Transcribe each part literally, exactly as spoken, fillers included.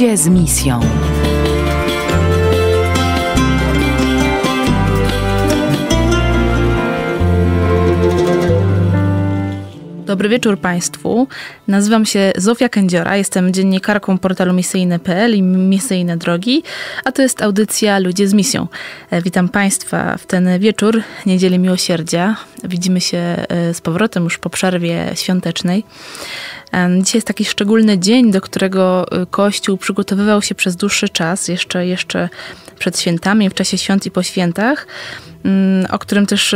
Ludzie z misją. Dobry wieczór Państwu. Nazywam się Zofia Kędziora, jestem dziennikarką portalu misyjne kropka pe el i Misyjne Drogi, a to jest audycja Ludzie z misją. Witam Państwa w ten wieczór Niedzieli Miłosierdzia. Widzimy się z powrotem już po przerwie świątecznej. Dzisiaj jest taki szczególny dzień, do którego Kościół przygotowywał się przez dłuższy czas, jeszcze, jeszcze przed świętami, w czasie świąt i po świętach, o którym też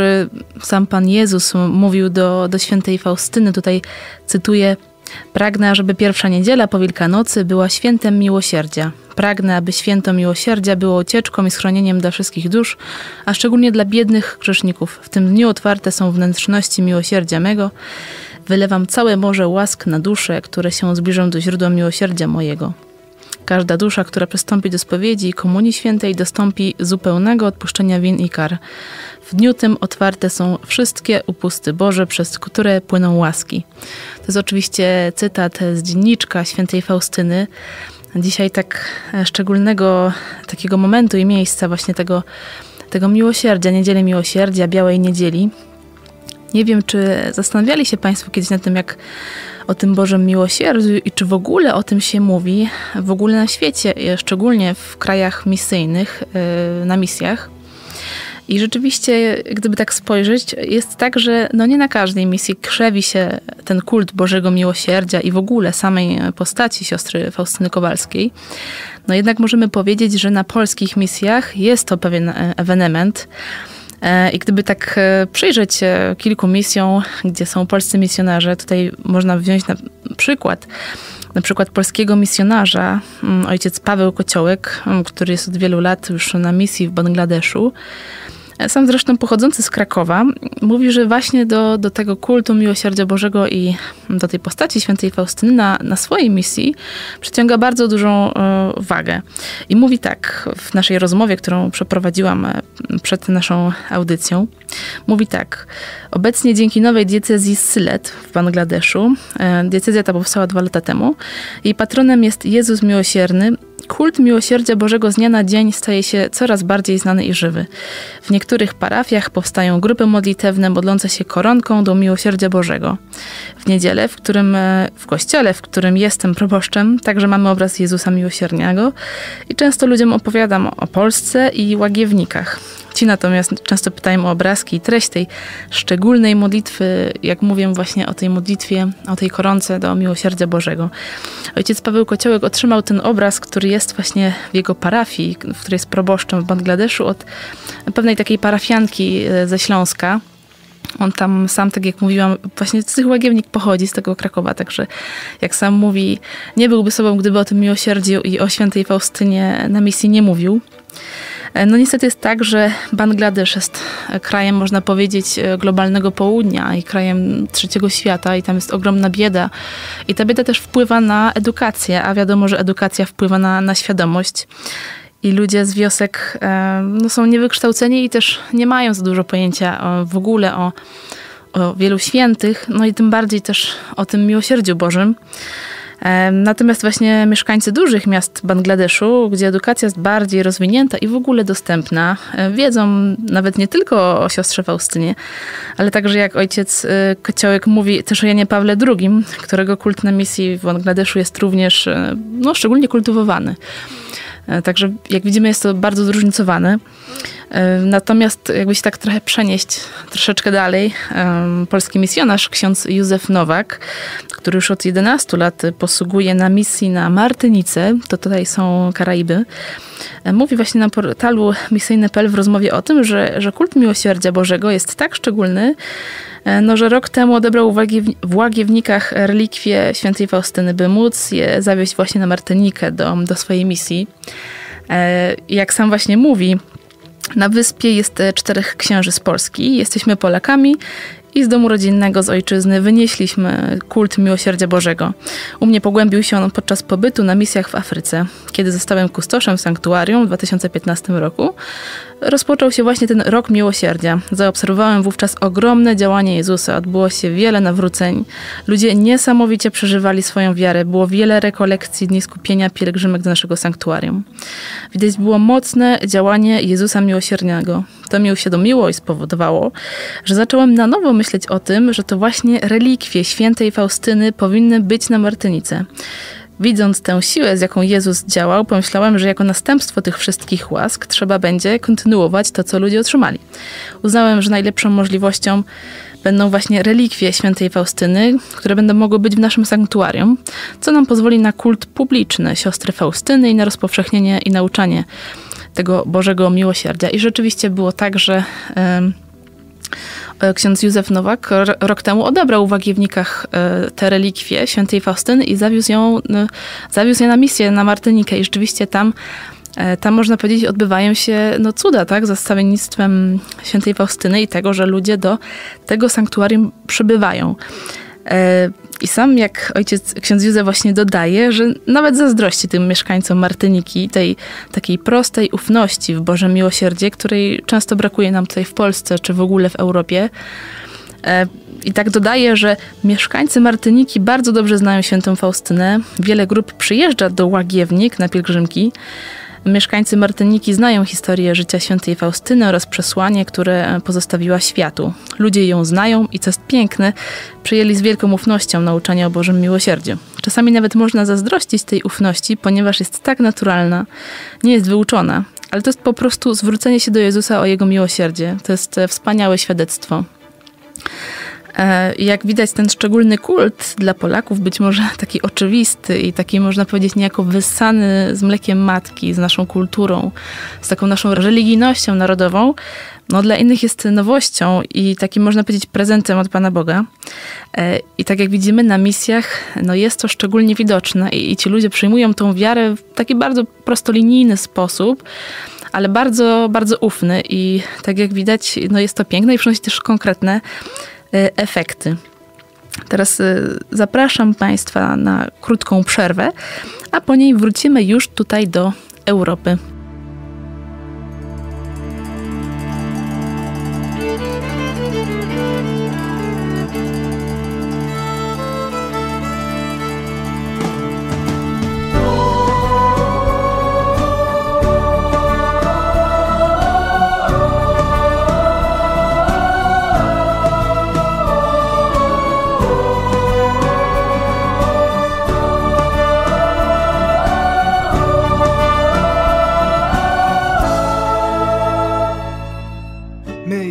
sam Pan Jezus mówił do, do świętej Faustyny. Tutaj cytuję: pragnę, aby pierwsza niedziela po Wielkanocy była świętem miłosierdzia. Pragnę, aby święto miłosierdzia było ucieczką i schronieniem dla wszystkich dusz, a szczególnie dla biednych grzeszników. W tym dniu otwarte są wnętrzności miłosierdzia mego. Wylewam całe morze łask na dusze, które się zbliżą do źródła miłosierdzia mojego. Każda dusza, która przystąpi do spowiedzi i komunii świętej, dostąpi zupełnego odpuszczenia win i kar. W dniu tym otwarte są wszystkie upusty Boże, przez które płyną łaski. To jest oczywiście cytat z dzienniczka świętej Faustyny. Dzisiaj tak szczególnego takiego momentu i miejsca właśnie tego, tego miłosierdzia, Niedzieli Miłosierdzia, Białej Niedzieli. Nie wiem, czy zastanawiali się Państwo kiedyś na tym, jak o tym Bożym Miłosierdziu i czy w ogóle o tym się mówi, w ogóle na świecie, szczególnie w krajach misyjnych, na misjach. I rzeczywiście, gdyby tak spojrzeć, jest tak, że no nie na każdej misji krzewi się ten kult Bożego Miłosierdzia i w ogóle samej postaci siostry Faustyny Kowalskiej. No jednak możemy powiedzieć, że na polskich misjach jest to pewien ewenement. I gdyby tak przyjrzeć się kilku misjom, gdzie są polscy misjonarze, tutaj można wziąć na przykład, na przykład polskiego misjonarza, ojciec Paweł Kociołek, który jest od wielu lat już na misji w Bangladeszu. Sam zresztą pochodzący z Krakowa, mówi, że właśnie do, do tego kultu Miłosierdzia Bożego i do tej postaci świętej Faustyny na, na swojej misji przyciąga bardzo dużą wagę. I mówi tak w naszej rozmowie, którą przeprowadziłam przed naszą audycją. Mówi tak: obecnie dzięki nowej diecezji Sylhet w Bangladeszu, diecezja ta powstała dwa lata temu, jej patronem jest Jezus Miłosierny. Kult Miłosierdzia Bożego z dnia na dzień staje się coraz bardziej znany i żywy. W niektórych parafiach powstają grupy modlitewne modlące się koronką do Miłosierdzia Bożego. W niedzielę, w którym, w kościele, w którym jestem proboszczem, także mamy obraz Jezusa Miłosiernego i często ludziom opowiadam o Polsce i Łagiewnikach. Ci natomiast często pytają o obrazki i treść tej szczególnej modlitwy, jak mówię właśnie o tej modlitwie, o tej koronce do Miłosierdzia Bożego. Ojciec Paweł Kociołek otrzymał ten obraz, który jest właśnie w jego parafii, w której jest proboszczem w Bangladeszu, od pewnej takiej parafianki ze Śląska. On tam sam, tak jak mówiłam, właśnie z tych Łagiewnik pochodzi, z tego Krakowa, także jak sam mówi, nie byłby sobą, gdyby o tym miłosierdziu i o świętej Faustynie na misji nie mówił. No niestety jest tak, że Bangladesz jest krajem, można powiedzieć, globalnego południa i krajem trzeciego świata i tam jest ogromna bieda. I ta bieda też wpływa na edukację, a wiadomo, że edukacja wpływa na, na świadomość. I ludzie z wiosek no, są niewykształceni i też nie mają za dużo pojęcia o, w ogóle o, o wielu świętych, no i tym bardziej też o tym miłosierdziu Bożym. Natomiast właśnie mieszkańcy dużych miast Bangladeszu, gdzie edukacja jest bardziej rozwinięta i w ogóle dostępna, wiedzą nawet nie tylko o siostrze Faustynie, ale także, jak ojciec Kociołek mówi, też o Janie Pawle drugim, którego kult na misji w Bangladeszu jest również no, szczególnie kultywowany. Także jak widzimy, jest to bardzo zróżnicowane. Natomiast jakby się tak trochę przenieść troszeczkę dalej, polski misjonarz ksiądz Józef Nowak, który już od jedenastu lat posługuje na misji na Martynice, to tutaj są Karaiby, mówi właśnie na portalu misyjne kropka pe el w rozmowie o tym, że, że kult Miłosierdzia Bożego jest tak szczególny, no, że rok temu odebrał w Łagiewnikach relikwie świętej Faustyny, by móc je zawieźć właśnie na Martynikę do, do swojej misji. Jak sam właśnie mówi, na wyspie jest czterech księży z Polski, jesteśmy Polakami i z domu rodzinnego, z ojczyzny wynieśliśmy kult Miłosierdzia Bożego. U mnie pogłębił się on podczas pobytu na misjach w Afryce. Kiedy zostałem kustoszem w sanktuarium w dwa tysiące piętnastym roku, rozpoczął się właśnie ten rok miłosierdzia. Zaobserwowałem wówczas ogromne działanie Jezusa. Odbyło się wiele nawróceń. Ludzie niesamowicie przeżywali swoją wiarę. Było wiele rekolekcji, dni skupienia, pielgrzymek do naszego sanktuarium. Widać było mocne działanie Jezusa miłosiernego. To mi uświadomiło i spowodowało, że zacząłem na nowo myśleć o tym, że to właśnie relikwie świętej Faustyny powinny być na Martynice. Widząc tę siłę, z jaką Jezus działał, pomyślałem, że jako następstwo tych wszystkich łask trzeba będzie kontynuować to, co ludzie otrzymali. Uznałem, że najlepszą możliwością będą właśnie relikwie świętej Faustyny, które będą mogły być w naszym sanktuarium, co nam pozwoli na kult publiczny siostry Faustyny i na rozpowszechnienie i nauczanie tego Bożego Miłosierdzia. I rzeczywiście było tak, że yy, ksiądz Józef Nowak rok temu odebrał w Łagiewnikach yy, te relikwie świętej Faustyny i zawiózł ją, yy, zawiózł je na misję na Martynikę. I rzeczywiście tam, yy, tam można powiedzieć, odbywają się no, cuda, tak? Za stawiennictwem świętej Faustyny i tego, że ludzie do tego sanktuarium przybywają. Yy, I sam, jak ojciec ksiądz Józef właśnie dodaje, że nawet zazdrości tym mieszkańcom Martyniki, tej takiej prostej ufności w Boże Miłosierdzie, której często brakuje nam tutaj w Polsce, czy w ogóle w Europie. I tak dodaje, że mieszkańcy Martyniki bardzo dobrze znają świętą Faustynę. Wiele grup przyjeżdża do Łagiewnik na pielgrzymki. Mieszkańcy Martyniki znają historię życia świętej Faustyny oraz przesłanie, które pozostawiła światu. Ludzie ją znają i, co jest piękne, przyjęli z wielką ufnością nauczanie o Bożym Miłosierdziu. Czasami nawet można zazdrościć tej ufności, ponieważ jest tak naturalna, nie jest wyuczona, ale to jest po prostu zwrócenie się do Jezusa o Jego miłosierdzie. To jest wspaniałe świadectwo. Jak widać, ten szczególny kult dla Polaków, być może taki oczywisty i taki, można powiedzieć, niejako wyssany z mlekiem matki, z naszą kulturą, z taką naszą religijnością narodową, no dla innych jest nowością i takim, można powiedzieć, prezentem od Pana Boga. I tak jak widzimy na misjach, no jest to szczególnie widoczne i, i ci ludzie przyjmują tą wiarę w taki bardzo prostolinijny sposób, ale bardzo, bardzo ufny i tak jak widać, no jest to piękne i przynosi też konkretne efekty. Teraz zapraszam Państwa na krótką przerwę, a po niej wrócimy już tutaj do Europy.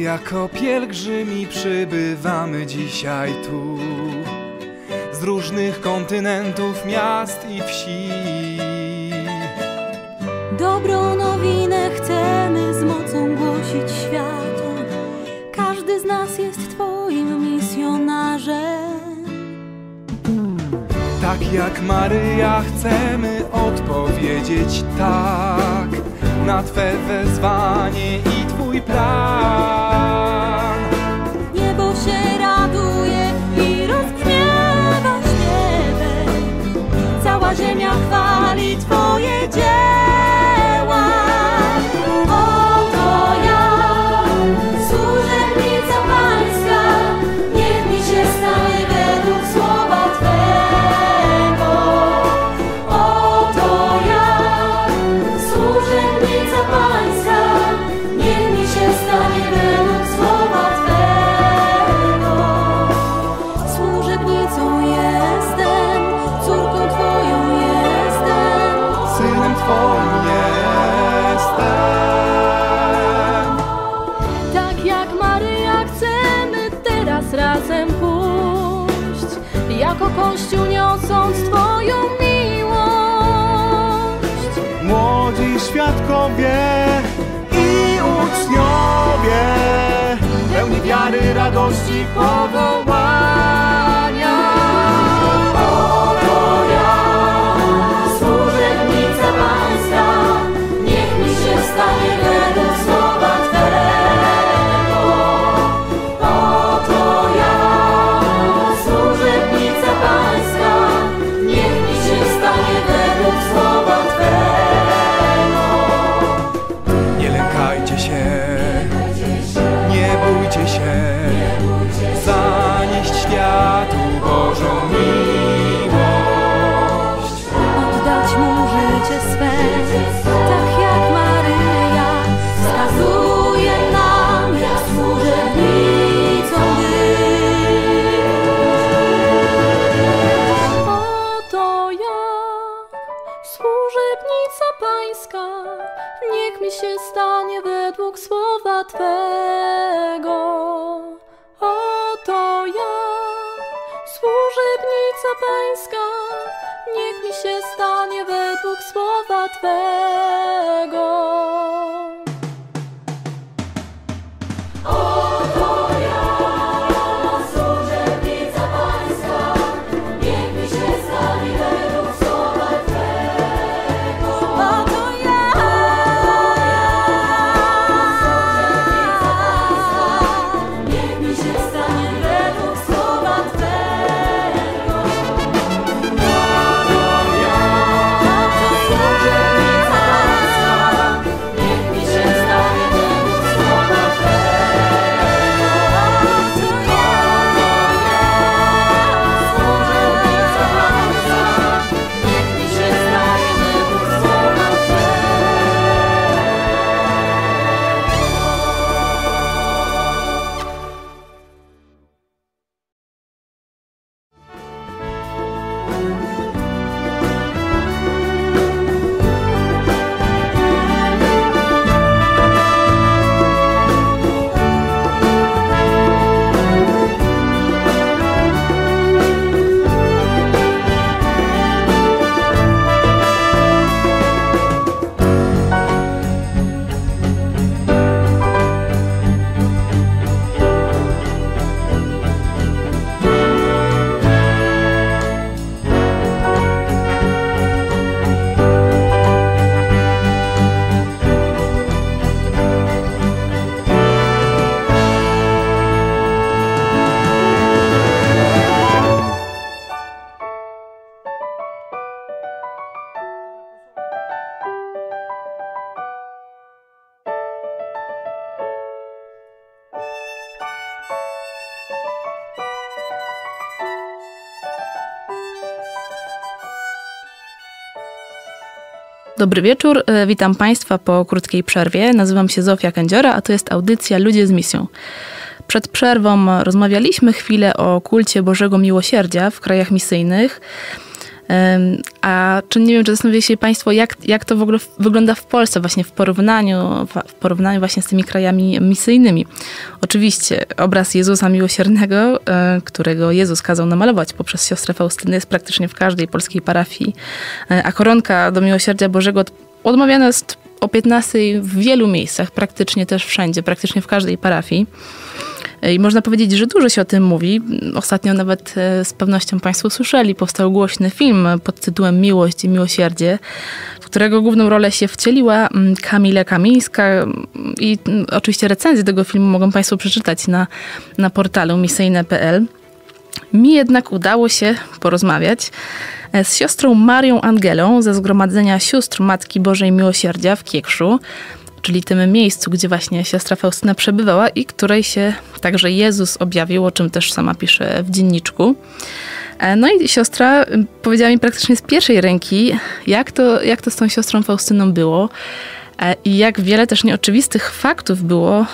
Jako pielgrzymi przybywamy dzisiaj tu z różnych kontynentów, miast i wsi. Dobrą nowinę chcemy z mocą głosić światu. Każdy z nas jest Twoim misjonarzem. Tak jak Maryja chcemy odpowiedzieć tak na Twe wezwanie i Twój plan. Niebo się raduje i rozgniewa śpiewem. Cała ziemia chwali Twoje dzieła. Oto ja, służebnica Pańska, niech mi się stanie według słowa Twego. Oto ja, służebnica Pańska, niech mi się stanie według słowa Twego. Służebnicą jestem, córką Twoją jestem, synem Twoim jestem. Tak jak Maryja chcemy teraz razem pójść, jako Kościół niosąc Twoją miłość. Młodzi świadkowie i uczniowie, pełni wiary, radości, powołania. Oto ja, służebnica Pańska, niech mi się stanie według słowa Twego. Oto ja, służebnica Pańska, niech mi się stanie według słowa Twego. Nie lękajcie się, Obietnica Pańska, niech mi się stanie według słowa Twego. Dobry wieczór, witam Państwa po krótkiej przerwie. Nazywam się Zofia Kędziora, a to jest audycja Ludzie z misją. Przed przerwą rozmawialiśmy chwilę o kulcie Bożego Miłosierdzia w krajach misyjnych. A czy nie wiem, czy zastanawiacie się Państwo, jak, jak to w ogóle wygląda w Polsce właśnie w porównaniu, w porównaniu właśnie z tymi krajami misyjnymi. Oczywiście obraz Jezusa Miłosiernego, którego Jezus kazał namalować poprzez siostrę Faustynę, jest praktycznie w każdej polskiej parafii, a koronka do Miłosierdzia Bożego odmawiana jest o piętnastej w wielu miejscach, praktycznie też wszędzie, praktycznie w każdej parafii. I można powiedzieć, że dużo się o tym mówi. Ostatnio nawet z pewnością Państwo słyszeli, powstał głośny film pod tytułem Miłość i miłosierdzie, w którego główną rolę się wcieliła Kamila Kamińska i oczywiście recenzję tego filmu mogą Państwo przeczytać na, na portalu misyjne kropka pe el. Mi jednak udało się porozmawiać z siostrą Marią Angelą ze Zgromadzenia Sióstr Matki Bożej Miłosierdzia w Kiekszu, czyli tym miejscu, gdzie właśnie siostra Faustyna przebywała i której się także Jezus objawił, o czym też sama pisze w dzienniczku. No i siostra powiedziała mi praktycznie z pierwszej ręki, jak to, jak to z tą siostrą Faustyną było i jak wiele też nieoczywistych faktów było,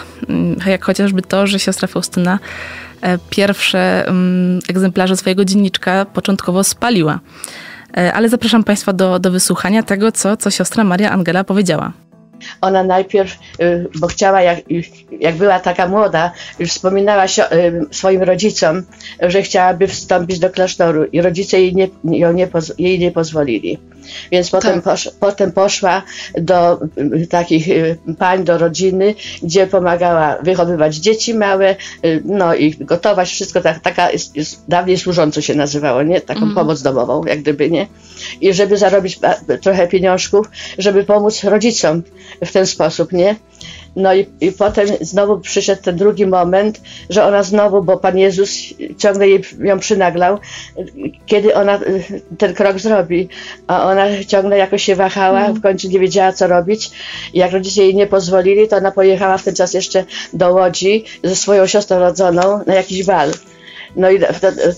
jak chociażby to, że siostra Faustyna pierwsze egzemplarze swojego dzienniczka początkowo spaliła. Ale zapraszam Państwa do, do wysłuchania tego, co, co siostra Maria Angela powiedziała. Ona najpierw, bo chciała, jak, jak była taka młoda, już wspominała swoim rodzicom, że chciałaby wstąpić do klasztoru i rodzice jej nie, ją nie, jej nie pozwolili. Więc potem, posz, potem poszła do takich pań, do rodziny, gdzie pomagała wychowywać dzieci małe, no i gotować wszystko, tak, taka jest, jest, dawniej służąco się nazywało, nie? Taką mm. pomoc domową, jak gdyby, nie? I żeby zarobić trochę pieniążków, żeby pomóc rodzicom w ten sposób, nie? No i, i potem znowu przyszedł ten drugi moment, że ona znowu, bo Pan Jezus ciągle jej, ją przynaglał, kiedy ona ten krok zrobi, a ona ciągle jakoś się wahała, w końcu nie wiedziała, co robić. I jak rodzice jej nie pozwolili, to ona pojechała w ten czas jeszcze do Łodzi ze swoją siostrą rodzoną na jakiś bal. No i na,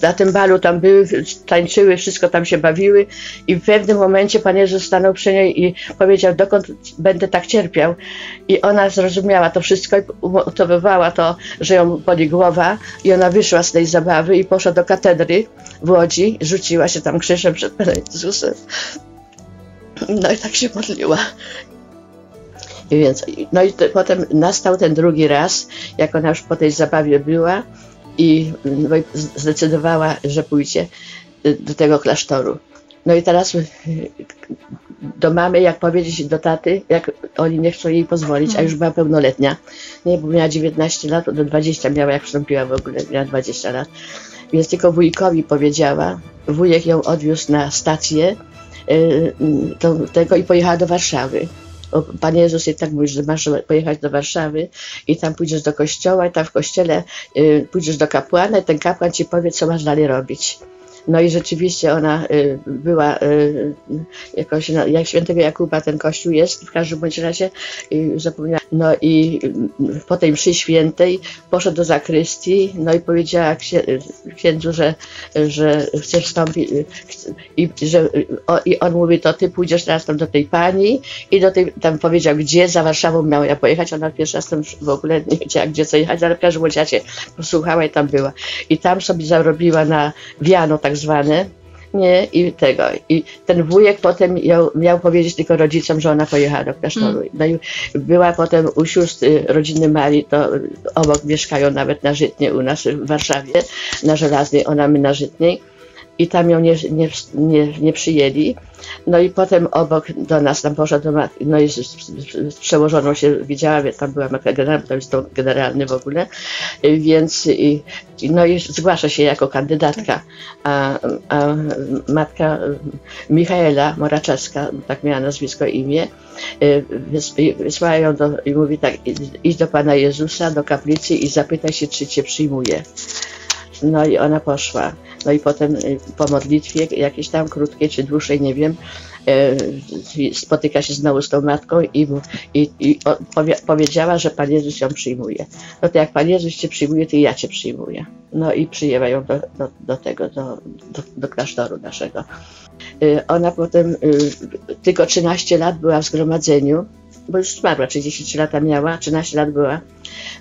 na tym balu tam były, tańczyły, wszystko tam się bawiły i w pewnym momencie Pan Jezus stanął przy niej i powiedział, dokąd będę tak cierpiał. I ona zrozumiała to wszystko i umotywowała to, że ją boli głowa i ona wyszła z tej zabawy i poszła do katedry w Łodzi, rzuciła się tam krzyżem przed Panem Jezusem. No i tak się modliła. I więc, no i to, potem nastał ten drugi raz, jak ona już po tej zabawie była. i no, zdecydowała, że pójdzie do tego klasztoru. No i teraz do mamy, jak powiedzieć, do taty, jak oni nie chcą jej pozwolić, a już była pełnoletnia. Nie, bo miała dziewiętnaście lat, do dwudziestu miała, jak wstąpiła w ogóle, miała dwadzieścia lat. Więc tylko wujkowi powiedziała, wujek ją odwiózł na stację y, to, tego i pojechała do Warszawy. O, Panie Jezus, i tak mówisz, że masz pojechać do Warszawy i tam pójdziesz do kościoła i tam w kościele y, pójdziesz do kapłana i ten kapłan ci powie, co masz dalej robić. No i rzeczywiście ona y, była y, jakoś, no, jak świętego Jakuba ten kościół jest, w każdym bądź razie y, zapomniała. No i y, po tej mszy świętej poszedł do zakrystii, no i powiedziała księ, księdzu, że, że chce wstąpić i, że, o, i on mówi, to ty pójdziesz teraz tam do tej pani i do tej, tam powiedział, gdzie za Warszawą miała ja pojechać, ona pierwszy raz tam w ogóle nie wiedziała, gdzie co jechać, ale w każdym bądź razie posłuchała i tam była. I tam sobie zarobiła na wiano tak zwane, nie, i tego. I ten wujek potem ją, miał powiedzieć tylko rodzicom, że ona pojechała do klasztoru. Mm. No i była potem u sióstr rodziny Marii, to obok mieszkają nawet na Żytnie u nas w Warszawie, na Żelaznej, ona my na Żytniej. I tam ją nie, nie, nie, nie przyjęli. No i potem obok do nas tam poszła do matki, no i z, z, z przełożoną się widziała, tam była matka generalna, to jest to generalny w ogóle, więc i, no i zgłasza się jako kandydatka, a, a matka Michaela Moraczewska, tak miała nazwisko imię, wysłała ją do, i mówi tak, idź do Pana Jezusa, do kaplicy i zapytaj się, czy Cię przyjmuje. No i ona poszła. No i potem po modlitwie, jakieś tam krótkie czy dłuższej, nie wiem, spotyka się znowu z tą matką i, i, i powie, powiedziała, że Pan Jezus ją przyjmuje. No to jak Pan Jezus Cię przyjmuje, to i ja Cię przyjmuję. No i przyjęła ją do, do, do tego, do, do, do klasztoru naszego. Ona potem tylko trzynaście lat była w zgromadzeniu, bo już zmarła, trzydzieści trzy lata miała, trzynaście lat była,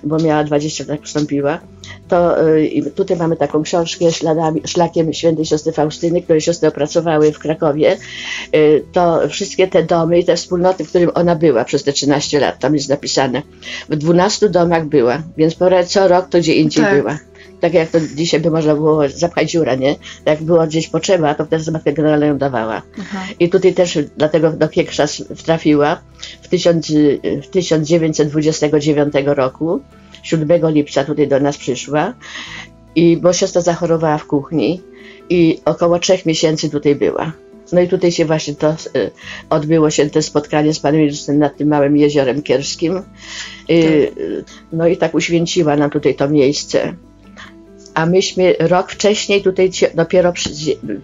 bo miała dwadzieścia, tak wstąpiła. To y, tutaj mamy taką książkę śladami, szlakiem świętej siostry Faustyny, które siostry opracowały w Krakowie. Y, to wszystkie te domy i te wspólnoty, w którym ona była przez te trzynaście lat, tam jest napisane. W dwunastu domach była, więc porę co rok to gdzie indziej tak była. Tak jak to dzisiaj by można było zapchać dziura, nie? Jak było gdzieś potrzeba, to wtedy matka generalna ją dawała. Aha. I tutaj też dlatego do Kieksza trafiła w, tysiąc, w tysiąc dziewięćset dwudziestym dziewiątym roku. siódmego lipca tutaj do nas przyszła, i bo siostra zachorowała w kuchni i około trzech miesięcy tutaj była. No i tutaj się właśnie to, y, odbyło się to spotkanie z Panem Jezusem nad tym małym jeziorem Kierskim. Y, no i tak uświęciła nam tutaj to miejsce. A myśmy rok wcześniej tutaj się dopiero przy,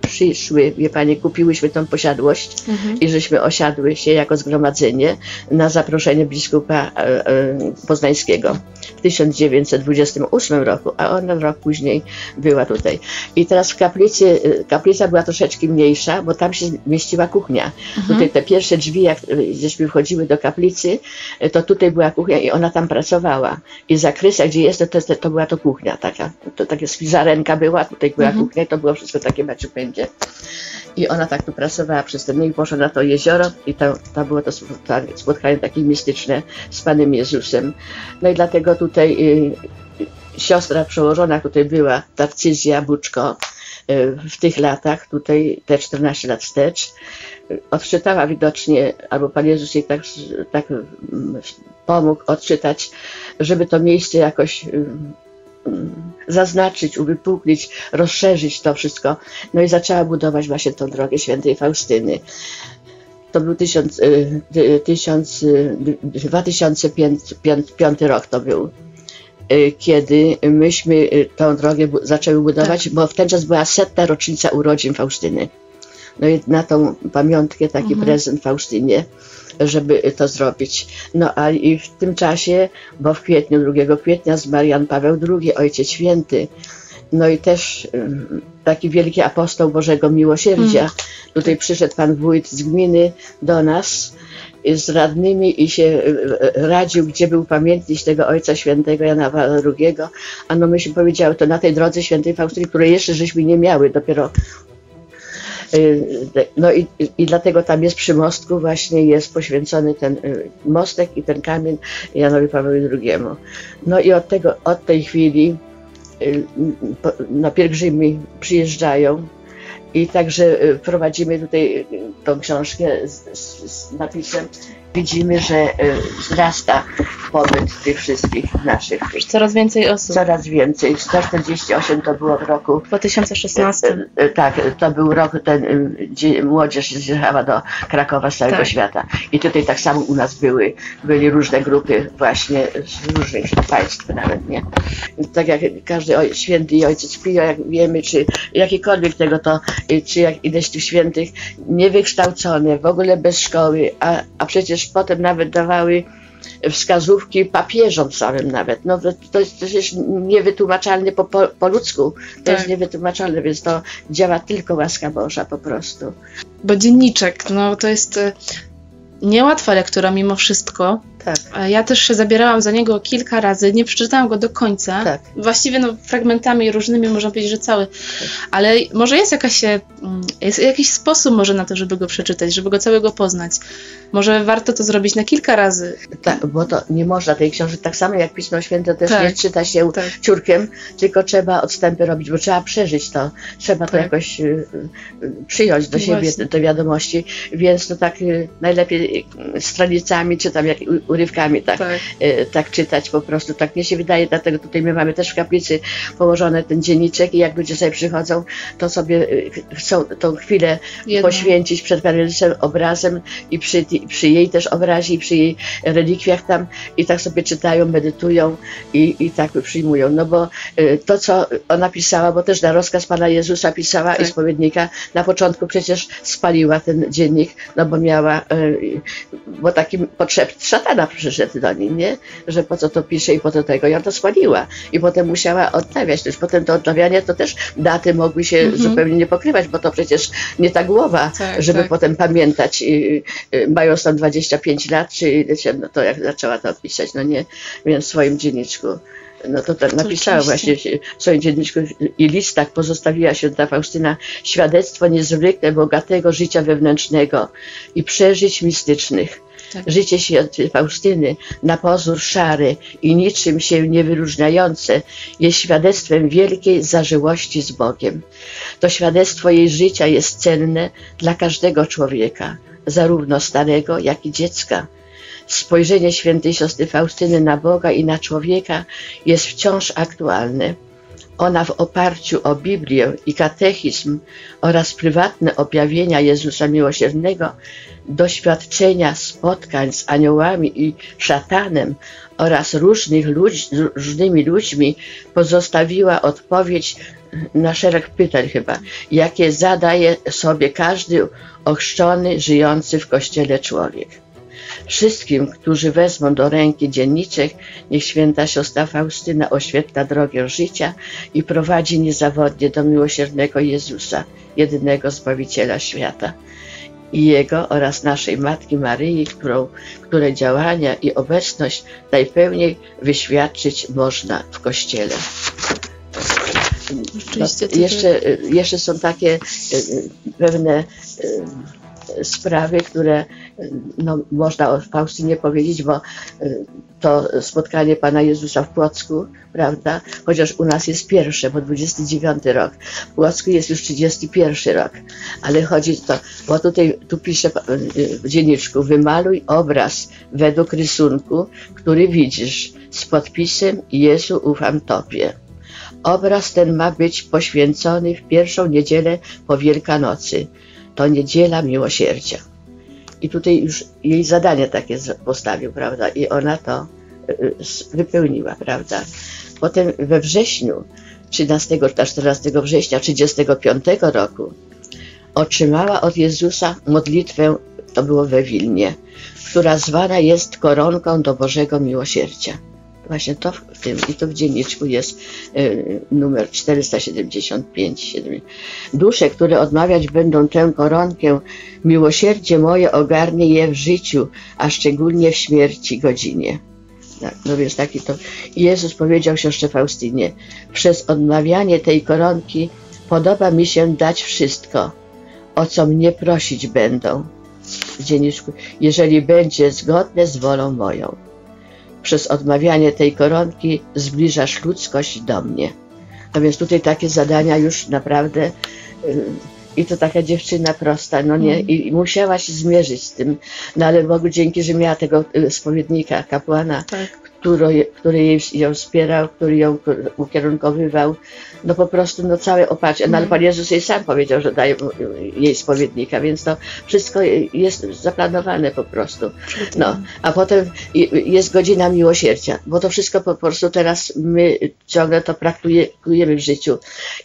przyszły, wie Panie, kupiłyśmy tą posiadłość mhm. i żeśmy osiadły się jako zgromadzenie na zaproszenie biskupa e, e, poznańskiego w tysiąc dziewięćset dwudziestym ósmym roku, a ona rok później była tutaj. I teraz w kaplicy, kaplica była troszeczkę mniejsza, bo tam się mieściła kuchnia. Mhm. Tutaj te pierwsze drzwi, jak żeśmy wchodziły do kaplicy, to tutaj była kuchnia i ona tam pracowała. I zakrystia, gdzie jest, to, to była to kuchnia taka. To, tak jest spiżarenka była, tutaj była mhm. kuchnia, to było wszystko takie macie będzie. I ona tak tu pracowała przez ten dzień, poszła na to jezioro i tam, tam było to spotkanie takie mistyczne z Panem Jezusem. No i dlatego tutaj y, siostra przełożona tutaj była, Tarcyzja Buczko, y, w tych latach, tutaj te czternaście lat wstecz, y, odczytała widocznie, albo Pan Jezus jej tak, tak pomógł odczytać, żeby to miejsce jakoś y, zaznaczyć, uwypuklić, rozszerzyć to wszystko. No i zaczęła budować właśnie tą drogę świętej Faustyny. To był tysiąc, y, tysiąc, y, dwa tysiące piąty rok to był, y, kiedy myśmy tą drogę bu zaczęły budować, tak. Bo w ten czas była setna rocznica urodzin Faustyny. No i na tą pamiątkę taki mhm. prezent Faustynie, żeby to zrobić. No a i w tym czasie, bo w kwietniu, drugiego kwietnia zmarł Jan Paweł drugi, Ojciec Święty. No i też taki wielki apostoł Bożego Miłosierdzia. Mm. Tutaj przyszedł pan wójt z gminy do nas z radnymi i się radził, gdzie był pamiętnik tego Ojca Świętego Jana Pawła drugiego. A no myśmy powiedziały, to na tej drodze świętej Faustyny, której jeszcze żeśmy nie miały, dopiero. No i, i dlatego tam jest przy mostku właśnie jest poświęcony ten mostek i ten kamień Janowi Pawłowi drugiemu. No i od tego, od tej chwili no, pielgrzymi przyjeżdżają. I także prowadzimy tutaj tą książkę z, z, z napisem. Widzimy, że wzrasta popyt tych wszystkich naszych. Coraz więcej osób. Coraz więcej. sto czterdzieści osiem to było w roku dwa tysiące szesnastym. Tak, to był rok, ten, gdzie młodzież zjechała do Krakowa z całego tak. świata. I tutaj tak samo u nas były, byli różne grupy właśnie z różnych państw nawet, nie? Tak jak każdy święty i ojciec Pio, jak wiemy, czy jakikolwiek tego to, czy jak ileś tych świętych, niewykształcone, w ogóle bez szkoły, a, a przecież potem nawet dawały wskazówki papieżom samym nawet. No, to jest, to jest niewytłumaczalne po, po, po ludzku. To tak. jest niewytłumaczalne, więc to działa tylko łaska Boża po prostu. Bo dzienniczek, no to jest niełatwa lektura mimo wszystko. Tak. Ja też się zabierałam za niego kilka razy, nie przeczytałam go do końca. Tak. Właściwie no, fragmentami różnymi, można powiedzieć, że cały. Tak. Ale może jest, jakaś, jest jakiś sposób może na to, żeby go przeczytać, żeby go całego poznać. Może warto to zrobić na kilka razy. Tak, bo to nie można tej książki, tak samo jak Pismo Święte też tak. nie czyta się tak. ciurkiem, tylko trzeba odstępy robić, bo trzeba przeżyć to. Trzeba tak. to jakoś y, y, przyjąć do siebie te, te wiadomości, więc no tak y, najlepiej y, stranicami czy tam jak u, urywkami tak, tak. Y, tak czytać po prostu. Tak mnie się wydaje, dlatego tutaj my mamy też w kaplicy położony ten dzienniczek i jak ludzie sobie przychodzą, to sobie y, chcą tą chwilę Jedno. poświęcić przed kamerycem, obrazem i przy, przy jej też obrazie i przy jej relikwiach tam i tak sobie czytają, medytują i, i tak przyjmują. No bo y, to, co ona pisała, bo też na rozkaz Pana Jezusa pisała tak. i spowiednika, na początku przecież spaliła ten dziennik, no bo miała, y, bo taki potrzeb szatana przyszedł do niej, nie? Że po co to pisze i po co tego. I ona to spaliła. I potem musiała odnawiać. Też potem to odnawianie, to też daty mogły się mhm. zupełnie nie pokrywać, bo to przecież nie ta głowa, tak, żeby tak. potem pamiętać. Y, y, mając tam dwadzieścia pięć lat, czy no to jak zaczęła to pisać, no nie, więc w swoim dzienniczku. No to tak napisała właśnie w swoim dzienniczku i listach, pozostawiła święta Faustyna świadectwo niezwykle bogatego życia wewnętrznego i przeżyć mistycznych. Tak. Życie świętej Faustyny, na pozór szare i niczym się nie wyróżniające, jest świadectwem wielkiej zażyłości z Bogiem. To świadectwo jej życia jest cenne dla każdego człowieka, zarówno starego, jak i dziecka. Spojrzenie świętej siostry Faustyny na Boga i na człowieka jest wciąż aktualne. Ona w oparciu o Biblię i katechizm oraz prywatne objawienia Jezusa Miłosiernego, doświadczenia spotkań z aniołami i szatanem oraz różnych ludź, różnymi ludźmi pozostawiła odpowiedź na szereg pytań chyba, jakie zadaje sobie każdy ochrzczony, żyjący w Kościele człowiek. Wszystkim, którzy wezmą do ręki dzienniczek, niech święta siostra Faustyna oświetla drogę życia i prowadzi niezawodnie do miłosiernego Jezusa, jedynego Zbawiciela świata i Jego oraz naszej Matki Maryi, którą, której działania i obecność najpełniej wyświadczyć można w Kościele. No, jeszcze, jeszcze są takie pewne sprawy, które no, można o Faustynie powiedzieć, bo to spotkanie Pana Jezusa w Płocku, prawda, chociaż u nas jest pierwsze, bo dwudziesty dziewiąty rok, w Płocku jest już trzydziesty pierwszy rok, ale chodzi o to, bo tutaj tu pisze w dzienniczku, wymaluj obraz według rysunku, który widzisz z podpisem Jezu ufam Tobie. Obraz ten ma być poświęcony w pierwszą niedzielę po Wielkanocy. To Niedziela Miłosierdzia. I tutaj już jej zadanie takie postawił, prawda? I ona to wypełniła, prawda? Potem we wrześniu, trzynastego, czternastego września tysiąc dziewięćset trzydziestego piątego roku otrzymała od Jezusa modlitwę, to było we Wilnie, która zwana jest koronką do Bożego Miłosierdzia. Właśnie to w tym i to w dzienniczku jest y, numer czterysta siedemdziesiąt pięć. Dusze, które odmawiać będą tę koronkę, miłosierdzie moje ogarnie je w życiu, a szczególnie w śmierci godzinie. Tak, no więc taki to. Jezus powiedział siostrze Faustynie, przez odmawianie tej koronki podoba mi się dać wszystko, o co mnie prosić będą. W dzienniczku, jeżeli będzie zgodne z wolą moją. Przez odmawianie tej koronki zbliżasz ludzkość do mnie. No więc tutaj takie zadania już naprawdę, i to taka dziewczyna prosta, no nie, i musiała się zmierzyć z tym. No ale Bogu dzięki, że miała tego spowiednika, kapłana, tak. który, który jej, ją wspierał, który ją ukierunkowywał. No po prostu, no całe oparcie. No ale Pan Jezus jej sam powiedział, że daje jej spowiednika, więc to wszystko jest zaplanowane po prostu. No, a potem jest godzina miłosierdzia, bo to wszystko po prostu teraz my ciągle to praktykujemy w życiu.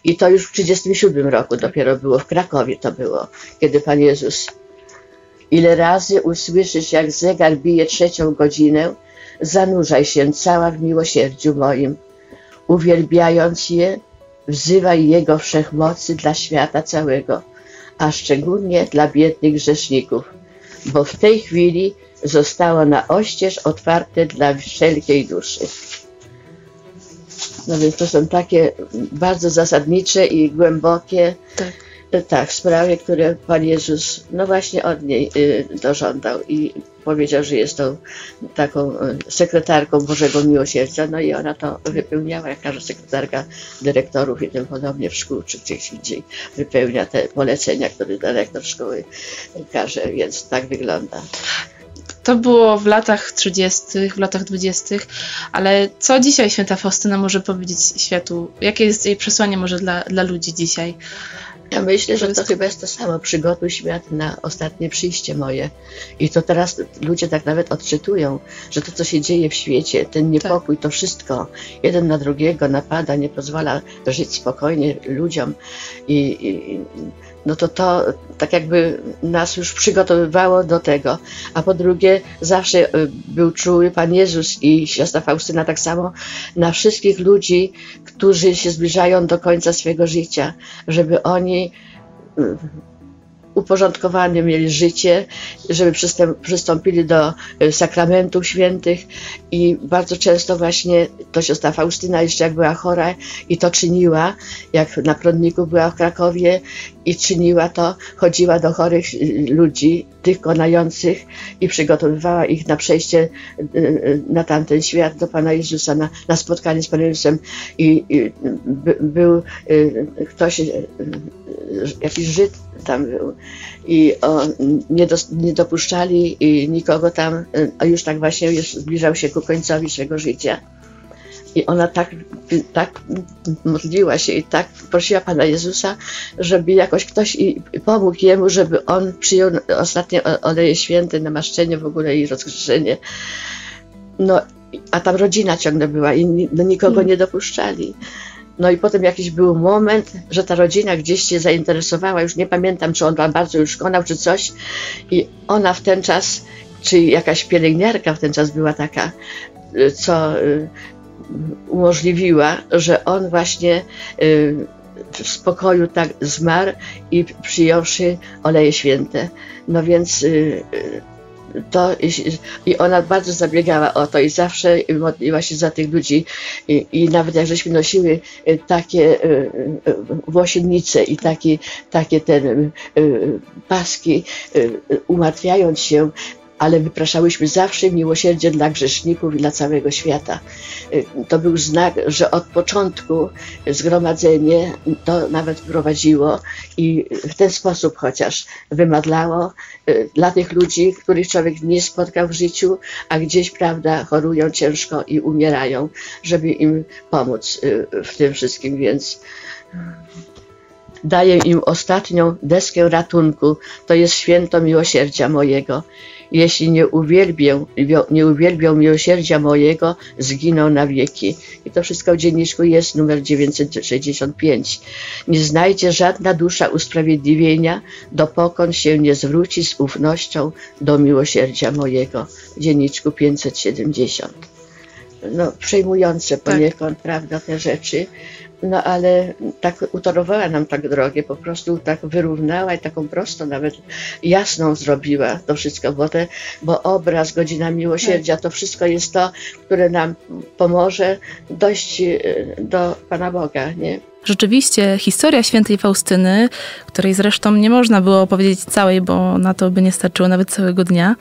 I to już w tysiąc dziewięćset trzydziestym siódmym roku dopiero było, w Krakowie to było, kiedy Pan Jezus. Ile razy usłyszysz, jak zegar bije trzecią godzinę, zanurzaj się cała w miłosierdziu moim, uwielbiając je, wzywaj Jego wszechmocy dla świata całego, a szczególnie dla biednych grzeszników, bo w tej chwili zostało na oścież otwarte dla wszelkiej duszy. No więc to są takie bardzo zasadnicze i głębokie tak. Tak, sprawy, które Pan Jezus no właśnie od niej y, dożądał i powiedział, że jest tą taką sekretarką Bożego Miłosierdzia, no i ona to wypełniała, jak każda sekretarka dyrektorów i tym podobnie w szkół czy gdzieś indziej wypełnia te polecenia, które dyrektor szkoły każe, więc tak wygląda. To było w latach trzydziestych, w latach dwudziestych, ale co dzisiaj święta Faustyna może powiedzieć światu? Jakie jest jej przesłanie może dla, dla ludzi dzisiaj? Ja myślę, że to chyba jest to samo. Przygotuj świat na ostatnie przyjście moje. I to teraz ludzie tak nawet odczytują, że to, co się dzieje w świecie, ten niepokój, to wszystko jeden na drugiego napada, nie pozwala żyć spokojnie ludziom. I, i, no to to tak jakby nas już przygotowywało do tego. A po drugie, zawsze był czuły Pan Jezus i siostra Faustyna tak samo na wszystkich ludzi, którzy się zbliżają do końca swojego życia, żeby oni uporządkowane mieli życie, żeby przystąpili do sakramentów świętych i bardzo często właśnie to siostra Faustyna jeszcze jak była chora i to czyniła, jak na Prądniku była w Krakowie i czyniła to, chodziła do chorych ludzi, tych konających i przygotowywała ich na przejście na tamten świat do Pana Jezusa, na, na spotkanie z Panem Jezusem i, i by, był y, ktoś, y, jakiś Żyd tam był i o, nie, do, nie dopuszczali i nikogo tam, a już tak właśnie już zbliżał się ku końcowi swego życia. I ona tak, tak modliła się i tak prosiła Pana Jezusa, żeby jakoś ktoś i pomógł jemu, żeby on przyjął ostatnie oleje święte, namaszczenie w ogóle i rozgrzeszenie. No, a tam rodzina ciągle była i nikogo nie dopuszczali. No i potem jakiś był moment, że ta rodzina gdzieś się zainteresowała, już nie pamiętam, czy on bardzo już konał, czy coś. I ona w ten czas, czy jakaś pielęgniarka w ten czas była taka, co umożliwiła, że on właśnie w spokoju tak zmarł i przyjąwszy oleje święte. No więc to i ona bardzo zabiegała o to i zawsze modliła się za tych ludzi i, i nawet jak żeśmy nosiły takie włosiennice i takie, takie ten, paski, umartwiając się, ale wypraszałyśmy zawsze miłosierdzie dla grzeszników i dla całego świata. To był znak, że od początku zgromadzenie to nawet prowadziło i w ten sposób chociaż wymadlało dla tych ludzi, których człowiek nie spotkał w życiu, a gdzieś, prawda, chorują ciężko i umierają, żeby im pomóc w tym wszystkim, więc daję im ostatnią deskę ratunku, to jest święto miłosierdzia mojego. Jeśli nie uwielbią, nie uwielbią miłosierdzia mojego, zginą na wieki. I to wszystko w dzienniczku jest, numer dziewięćset sześćdziesiąt pięć. Nie znajdzie żadna dusza usprawiedliwienia, dopokąd się nie zwróci z ufnością do miłosierdzia mojego. W dzienniczku pięćset siedemdziesiąt. No, przejmujące poniekąd, tak, prawda, te rzeczy. No ale tak utorowała nam tak drogę, po prostu tak wyrównała i taką prostą, nawet jasną zrobiła to wszystko, bo, te, bo obraz, godzina miłosierdzia, to wszystko jest to, które nam pomoże dojść do Pana Boga, nie? Rzeczywiście historia świętej Faustyny, której zresztą nie można było opowiedzieć całej, bo na to by nie starczyło nawet całego dnia,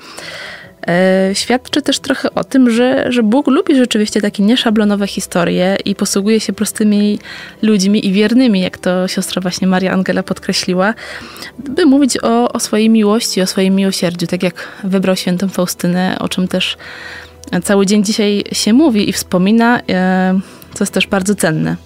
e, świadczy też trochę o tym, że, że Bóg lubi rzeczywiście takie nieszablonowe historie i posługuje się prostymi ludźmi i wiernymi, jak to siostra właśnie Maria Angela podkreśliła, by mówić o, o swojej miłości, o swoim miłosierdziu, tak jak wybrał świętą Faustynę, o czym też cały dzień dzisiaj się mówi i wspomina, e, co jest też bardzo cenne.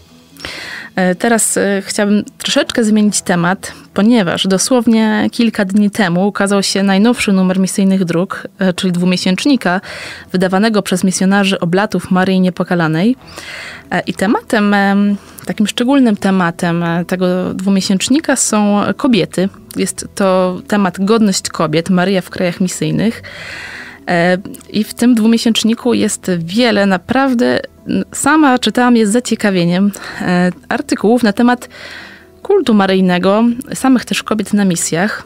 Teraz chciałabym troszeczkę zmienić temat, ponieważ dosłownie kilka dni temu ukazał się najnowszy numer Misyjnych Dróg, czyli dwumiesięcznika wydawanego przez misjonarzy Oblatów Maryi Niepokalanej. I tematem, takim szczególnym tematem tego dwumiesięcznika są kobiety. Jest to temat godność kobiet, Maryja w krajach misyjnych. I w tym dwumiesięczniku jest wiele, naprawdę sama czytałam je z zaciekawieniem, artykułów na temat kultu maryjnego, samych też kobiet na misjach.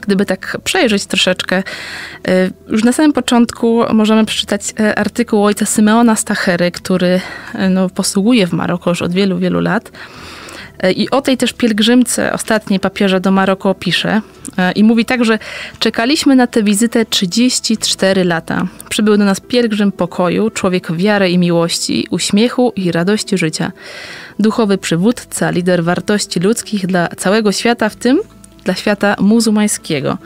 Gdyby tak przejrzeć troszeczkę, już na samym początku możemy przeczytać artykuł ojca Symeona Stachery, który no, posługuje w Maroko już od wielu, wielu lat. I o tej też pielgrzymce ostatniej papieża do Maroko pisze. I mówi tak, że czekaliśmy na tę wizytę trzydzieści cztery lata. Przybył do nas pielgrzym pokoju, człowiek wiary i miłości, uśmiechu i radości życia. Duchowy przywódca, lider wartości ludzkich dla całego świata, w tym dla świata muzułmańskiego.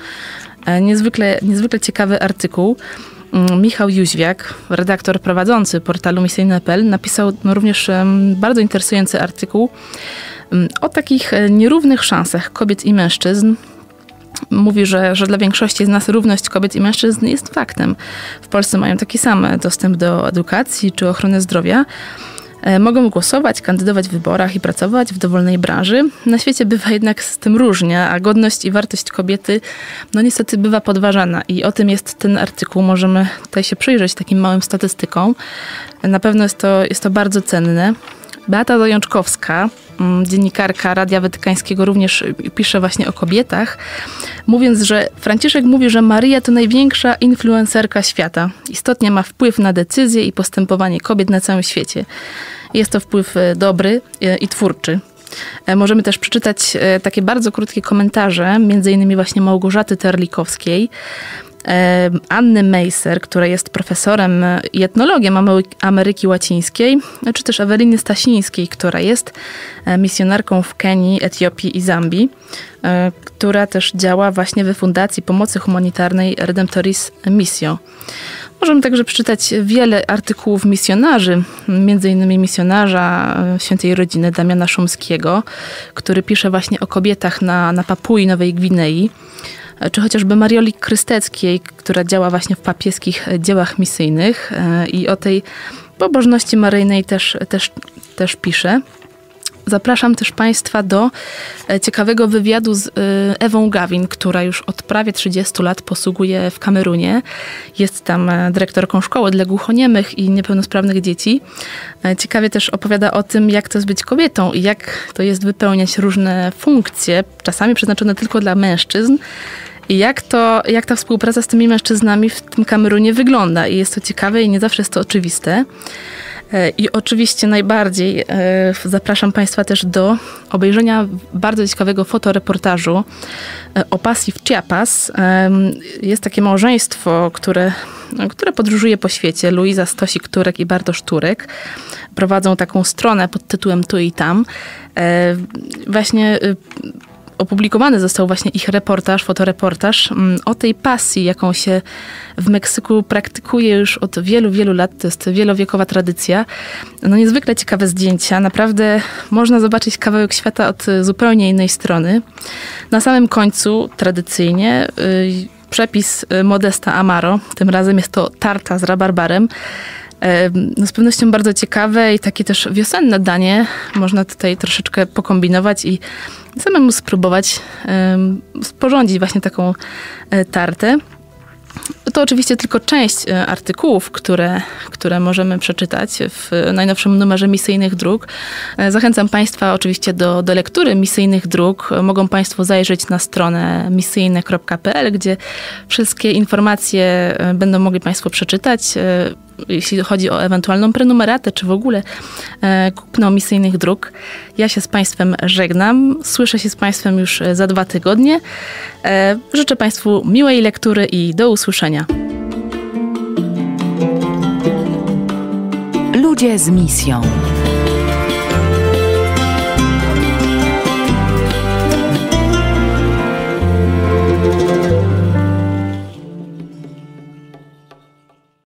Niezwykle, niezwykle ciekawy artykuł. Michał Jóźwiak, redaktor prowadzący portalu misyjne kropka pe el, napisał również bardzo interesujący artykuł o takich nierównych szansach kobiet i mężczyzn. Mówi, że, że dla większości z nas równość kobiet i mężczyzn jest faktem. W Polsce mają taki sam dostęp do edukacji czy ochrony zdrowia. Mogą głosować, kandydować w wyborach i pracować w dowolnej branży. Na świecie bywa jednak z tym różnie, a godność i wartość kobiety no niestety bywa podważana. I o tym jest ten artykuł. Możemy tutaj się przyjrzeć takim małym statystykom. Na pewno jest to, jest to bardzo cenne. Beata Dojączkowska, dziennikarka Radia Watykańskiego, również pisze właśnie o kobietach, mówiąc, że Franciszek mówi, że Maryja to największa influencerka świata. Istotnie ma wpływ na decyzje i postępowanie kobiet na całym świecie. Jest to wpływ dobry i twórczy. Możemy też przeczytać takie bardzo krótkie komentarze, między innymi właśnie Małgorzaty Terlikowskiej, Anny Meiser, która jest profesorem i etnologiem Ameryki Łacińskiej, czy też Eweliny Stasińskiej, która jest misjonarką w Kenii, Etiopii i Zambii, która też działa właśnie we Fundacji Pomocy Humanitarnej Redemptoris Missio. Możemy także przeczytać wiele artykułów misjonarzy, między innymi misjonarza Świętej Rodziny Damiana Szumskiego, który pisze właśnie o kobietach na, na Papui Nowej Gwinei, czy chociażby Marioli Krysteckiej, która działa właśnie w papieskich dziełach misyjnych i o tej pobożności maryjnej też, też, też pisze. Zapraszam też Państwa do ciekawego wywiadu z Ewą Gawin, która już od prawie trzydziestu lat posługuje w Kamerunie. Jest tam dyrektorką szkoły dla głuchoniemych i niepełnosprawnych dzieci. Ciekawie też opowiada o tym, jak to jest być kobietą i jak to jest wypełniać różne funkcje, czasami przeznaczone tylko dla mężczyzn. I jak, to, jak ta współpraca z tymi mężczyznami w tym Kamerunie wygląda. I jest to ciekawe i nie zawsze jest to oczywiste. I oczywiście najbardziej zapraszam Państwa też do obejrzenia bardzo ciekawego fotoreportażu o pasji w Chiapas. Jest takie małżeństwo, które, które podróżuje po świecie. Luiza Stosik-Turek i Bartosz Turek prowadzą taką stronę pod tytułem Tu i Tam. Właśnie opublikowany został właśnie ich reportaż, fotoreportaż o tej pasji, jaką się w Meksyku praktykuje już od wielu, wielu lat. To jest wielowiekowa tradycja. No niezwykle ciekawe zdjęcia. Naprawdę można zobaczyć kawałek świata od zupełnie innej strony. Na samym końcu tradycyjnie przepis Modesta Amaro. Tym razem jest to tarta z rabarbarem. No z pewnością bardzo ciekawe i takie też wiosenne danie. Można tutaj troszeczkę pokombinować i samemu spróbować sporządzić właśnie taką tartę. To oczywiście tylko część artykułów, które, które możemy przeczytać w najnowszym numerze Misyjnych Dróg. Zachęcam Państwa oczywiście do, do lektury Misyjnych Dróg. Mogą Państwo zajrzeć na stronę misyjne kropka pe el, gdzie wszystkie informacje będą mogli Państwo przeczytać. Jeśli chodzi o ewentualną prenumeratę, czy w ogóle kupno Misyjnych Dróg. Ja się z Państwem żegnam. Słyszę się z Państwem już za dwa tygodnie. Życzę Państwu miłej lektury i do usłyszenia. Ludzie z misją.